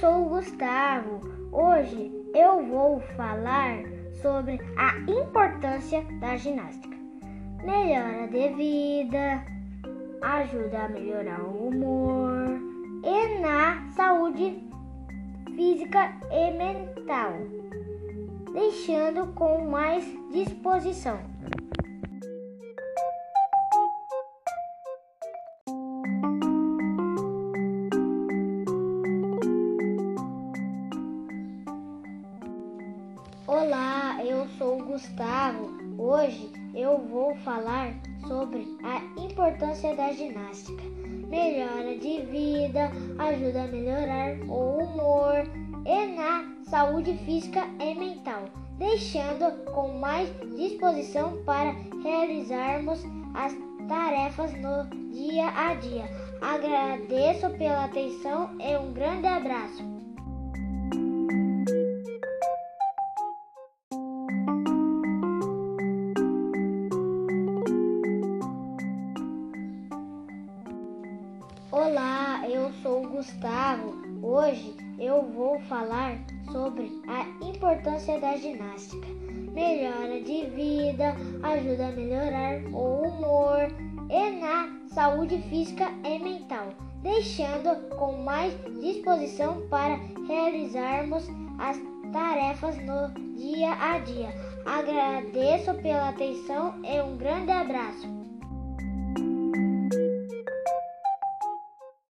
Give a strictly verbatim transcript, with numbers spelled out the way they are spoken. sou o Gustavo. Hoje eu vou falar sobre a importância da ginástica. Melhora de vida, ajuda a melhorar o humor e na saúde física e mental, deixando com mais disposição. Olá, eu sou o Gustavo. Hoje eu vou falar sobre a importância da ginástica. Melhora de vida, ajuda a melhorar o humor e na saúde física e mental, deixando com mais disposição para realizarmos as tarefas no dia a dia. Agradeço pela atenção e um grande abraço. Olá, eu sou o Gustavo. Hoje eu vou falar sobre a importância da ginástica. Melhora de vida, ajuda a melhorar o humor e na saúde física e mental, deixando com mais disposição para realizarmos as tarefas no dia a dia. Agradeço pela atenção e um grande abraço.